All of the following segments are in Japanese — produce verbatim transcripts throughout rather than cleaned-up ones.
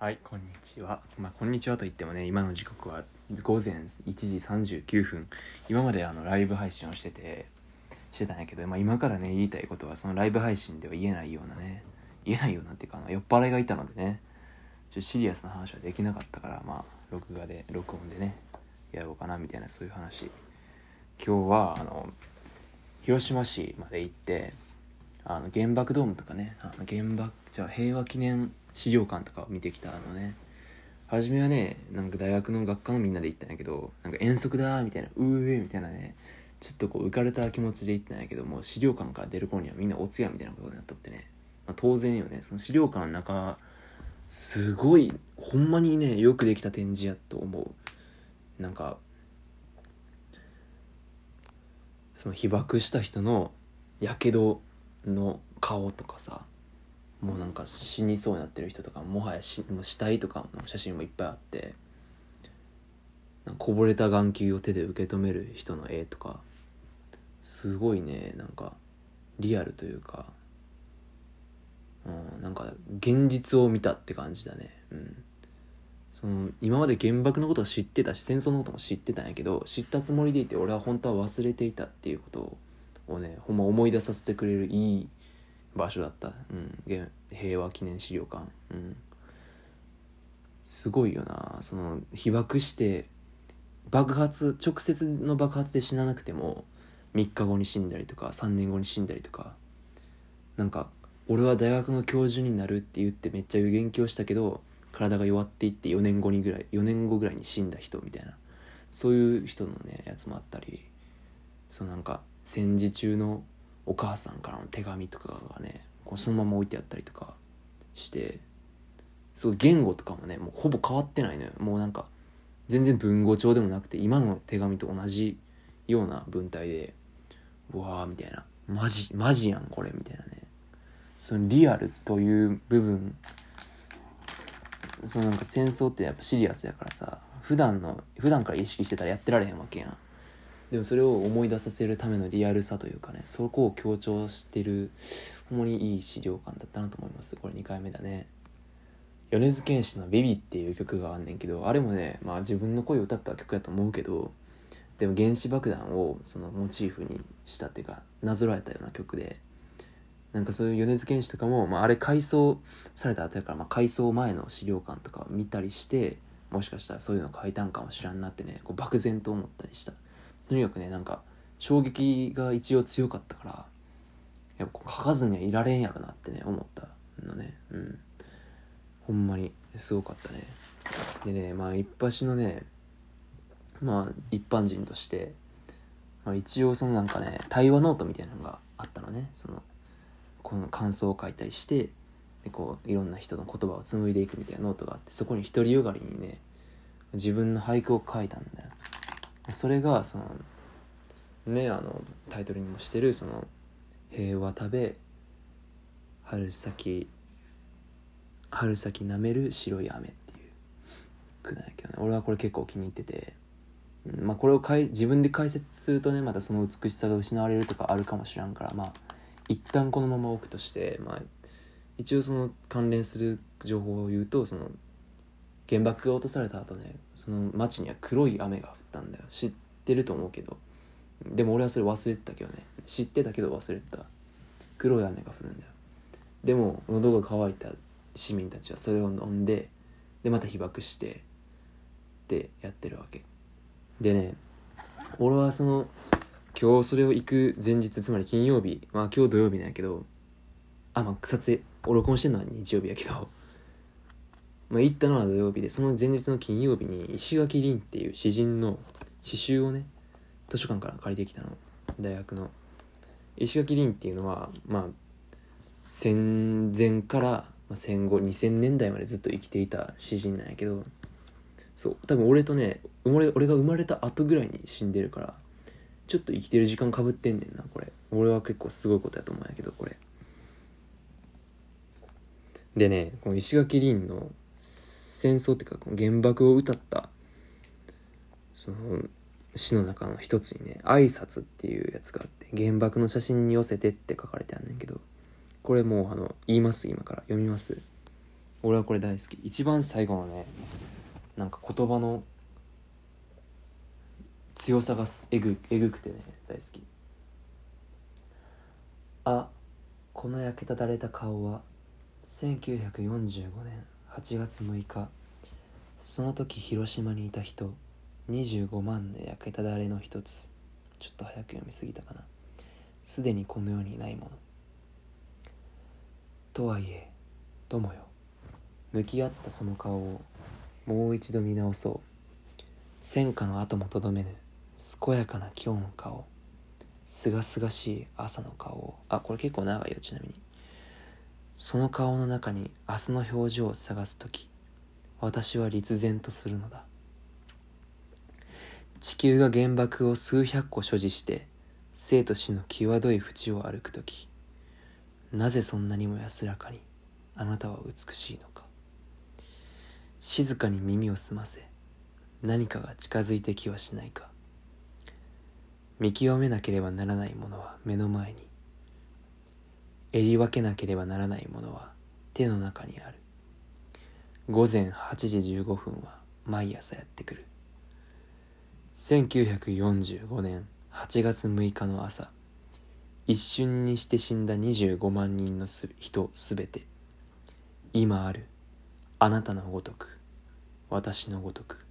はい、こんにちは。まあ、こんにちはといってもね、今の時刻はごぜんいちじさんじゅうきゅうふん。今まであのライブ配信をしてて、してたんやけど、まあ、今からね、言いたいことは、そのライブ配信では言えないようなね、言えないようなっていうか、酔っ払いがいたのでね、ちょっとシリアスな話はできなかったから、まあ、録画で、録音でね、やろうかな、みたいな、そういう話。今日は、あの、広島市まで行って、あの原爆ドームとかね、あの原爆、じゃあ平和記念資料館とかを見てきたのね。初めはね、なんか大学の学科のみんなで行ったんやけど、なんか遠足だーみたいな、うーえーみたいなね、ちょっとこう浮かれた気持ちで行ったんやけど、もう資料館から出る頃にはみんなおつやみたいなことになっとってね、まあ、当然よね。その資料館の中、すごいほんまにね、よくできた展示やと思う。なんかその被爆した人のやけどの顔とかさ、もうなんか死にそうになってる人とか、もはやしもう死体とかの写真もいっぱいあって、なんかこぼれた眼球を手で受け止める人の絵とか、すごいね、なんかリアルというか、うん、なんか現実を見たって感じだね。うん、その今まで原爆のことを知ってたし、戦争のことも知ってたんやけど、知ったつもりでいて俺は本当は忘れていたっていうことををね、ほんま思い出させてくれるいい場所だった。うん、平和記念資料館。うん、すごいよな。その被爆して爆発、直接の爆発で死ななくてもみっかごに死んだりとかさんねんごに死んだりとか、なんか俺は大学の教授になるって言ってめっちゃ勉強したけど体が弱っていってよねんごにぐらいよねんごぐらいに死んだ人みたいな、そういう人のねやつもあったり、そのなんか戦時中のお母さんからの手紙とかがね、こうそのまま置いてあったりとかして、すごい言語とかもね、もうほぼ変わってないのよ。もうなんか全然文語調でもなくて、今の手紙と同じような文体で、うわーみたいな、マジマジやんこれみたいなね、そのリアルという部分、そのなんか戦争ってやっぱシリアスやからさ、普段の普段から意識してたらやってられへんわけやん。でもそれを思い出させるためのリアルさというかね、そこを強調してる、ほんまにいい資料館だったなと思います。これにかいめだね。米津玄師の Vivi っていう曲があんねんけど、あれもね、まあ自分の声を歌った曲やと思うけど、でも原子爆弾をそのモチーフにしたっていうか、なぞらえたような曲で、なんかそういう米津玄師とかも、まあ、あれ改装された後やから、まあ、改装前の資料館とかを見たりして、もしかしたらそういうの書いたんかもしらんなってね、こう漠然と思ったりした。とにかくね、なんか衝撃が一応強かったから、やっぱ書かずにはいられんやろなってね思ったのね。うん、ほんまにすごかったね。でね、まあ一発のね、まあ一般人として、まあ、一応そのなんかね対話ノートみたいなのがあったのね。そのこの感想を書いたりして、でこういろんな人の言葉を紡いでいくみたいなノートがあって、そこに独りよがりにね自分の俳句を書いたんだよ。それがそのね、あのタイトルにもしてるその平和食べ春先春先舐める白い雨っていう句なんやけどね、俺はこれ結構気に入ってて、まあこれをかい自分で解説するとね、またその美しさが失われるとかあるかもしらんから、まあ一旦このまま置くとして、まあ一応その関連する情報を言うと、その原爆が落とされた後ね、その街には黒い雨が降ったんだよ。知ってると思うけど、でも俺はそれ忘れてたけどね、知ってたけど忘れてた。黒い雨が降るんだよ。でも喉が渇いた市民たちはそれを飲んで、でまた被爆してってやってるわけでね、俺はその今日それを行く前日、つまり金曜日、まあ今日土曜日なんやけど、あまあ撮影録音してるのは日曜日やけど、まあ、行ったのは土曜日で、その前日の金曜日に石垣凛っていう詩人の詩集をね図書館から借りてきたの、大学の。石垣凛っていうのは、まあ、戦前から戦後にせんねんだいまでずっと生きていた詩人なんやけど、そう多分俺とね 俺, 俺が生まれた後ぐらいに死んでるから、ちょっと生きてる時間かぶってんねんな。これ俺は結構すごいことやと思うんやけど、これでね、この石垣凛の戦争っていうか原爆を歌ったその詩の中の一つにね、挨拶っていうやつがあって、原爆の写真に寄せてって書かれてあるんだけど、これもうあの言います、今から読みます。俺はこれ大好き。一番最後のね、なんか言葉の強さがえぐ、えぐくてね、大好き。あ、この焼けただれた顔はせんきゅうひゃくよんじゅうごねんはちがつむいか、その時広島にいた人にじゅうごまんの焼けただれの一つ。ちょっと早く読みすぎたかな。すでにこの世にないもの。とはいえ、どもよ、向き合ったその顔をもう一度見直そう。戦火の後もとどめぬ健やかな今日の顔、すがすがしい朝の顔を。あ、これ結構長いよ、ちなみに。その顔の中に明日の表情を探すとき、私は立然とするのだ。地球が原爆を数百個所持して生と死の際どい淵を歩くとき、なぜそんなにも安らかにあなたは美しいのか。静かに耳を澄ませ、何かが近づいてきはしないか。見極めなければならないものは目の前に、襟分けなければならないものは手の中にある。ごぜんはちじじゅうごふんは毎朝やってくる。せんきゅうひゃくよんじゅうごねんはちがつむいかの朝、一瞬にして死んだにじゅうごまんにんの人すべて、今あるあなたのごとく、私のごとく、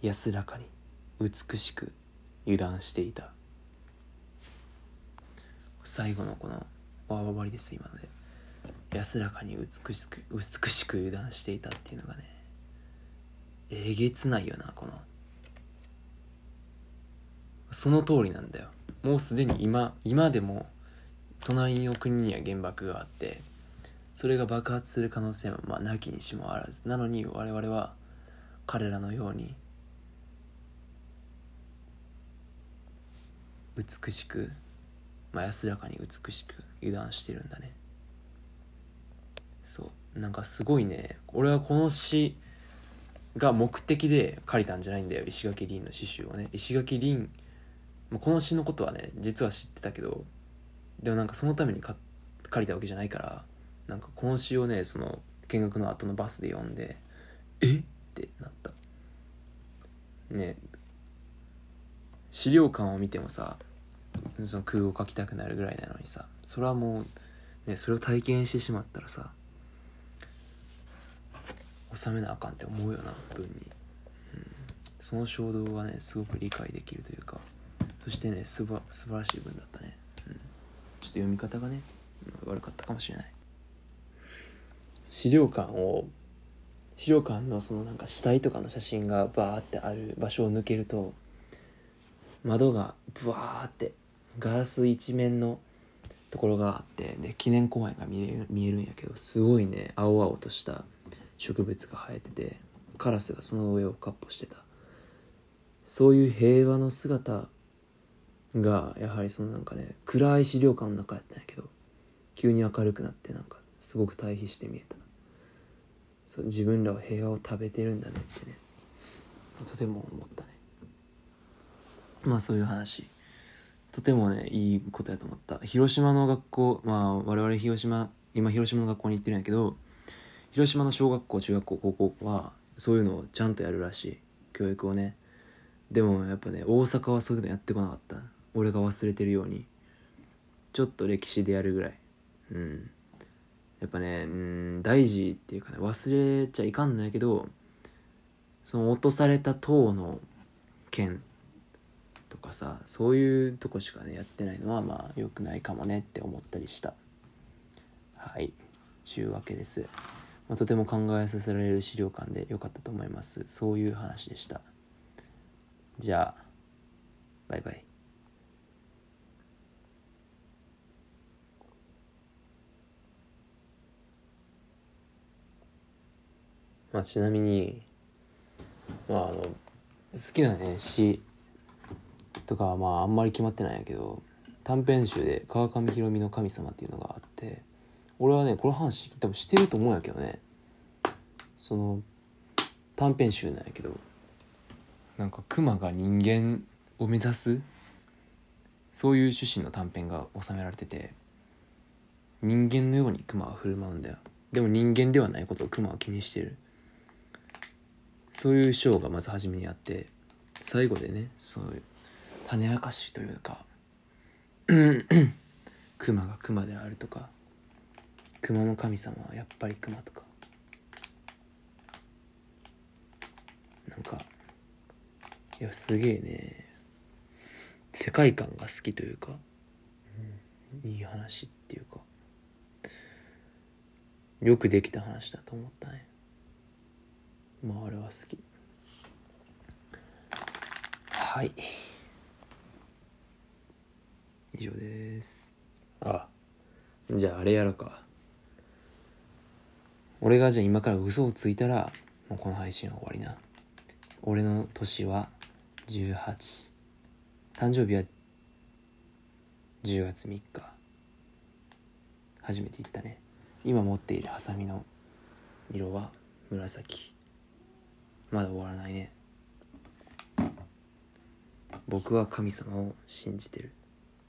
安らかに美しく油断していた。最後のこのわわわりです今ので、安らかに美しく美しく油断していたっていうのがね、えげつないよな。このその通りなんだよ。もうすでに今今でも隣の国には原爆があって、それが爆発する可能性はまあなきにしもあらずなのに、我々は彼らのように美しく、まあ、安らかに美しく油断してるんだね。そう、なんかすごいね。俺はこの詩が目的で借りたんじゃないんだよ、石垣凛の詩集をね。石垣凛、この詩のことはね実は知ってたけど、でもなんかそのために借りたわけじゃないから、なんかこの詩をね、その見学の後のバスで読んで、えってなったね。資料館を見てもさ、その空を描きたくなるぐらいなのにさ、それはもうね、それを体験してしまったらさ、収めなあかんって思うよな、文に、うん、その衝動がねすごく理解できるというか、そしてね、すば素晴らしい文だったね、うん、ちょっと読み方がね悪かったかもしれない。資料館を資料館のそのなんか死体とかの写真がバーってある場所を抜けると、窓がブワーってガラス一面のところがあって、で記念公園が見える、見えるんやけど、すごいね青々とした植物が生えてて、カラスがその上をかっ歩してた。そういう平和の姿がやはりそのなんかね、暗い資料館の中やったんやけど、急に明るくなってなんかすごく対比して見えた。そう、自分らは平和を食べてるんだねってね、とても思ったね。まあそういう話、とてもねいいことやと思った。広島の学校、まあ我々広島今広島の学校に行ってるんやけど、広島の小学校中学校高校はそういうのをちゃんとやるらしい、教育をね。でもやっぱね、大阪はそういうのやってこなかった。俺が忘れてるように、ちょっと歴史でやるぐらい、うん、やっぱね、うん、大事っていうかね、忘れちゃいかんないけど、その落とされた塔の件とかさ、そういうとこしかねやってないのはまあ良くないかもねって思ったりした。はい、ちゅうわけです。まあ、とても考えさせられる資料館で良かったと思います。そういう話でした。じゃあバイバイ。まあちなみに、まああの好きなね詩とかはまああんまり決まってないんやけど、短編集で川上ひろみの神様っていうのがあって、俺はねこの話多分してると思うんやけどね、その短編集なんやけど、なんかクマが人間を目指す、そういう趣旨の短編が収められてて、人間のようにクマは振る舞うんだよ。でも人間ではないことを熊は気にしている。そういう章がまず初めにあって、最後でね、そういう種明かしというか熊が熊であるとか、熊の神様はやっぱり熊とか、なんかいやすげえね、世界観が好きというか、うん、いい話っていうか、よくできた話だと思ったね。まああれは好き。はい、以上です。あ、じゃああれやろか。俺がじゃあ今から嘘をついたらもうこの配信は終わりな。俺の年はじゅうはち、誕生日はじゅうがつみっか、初めて言ったね。今持っているハサミの色は紫。まだ終わらないね。僕は神様を信じてる。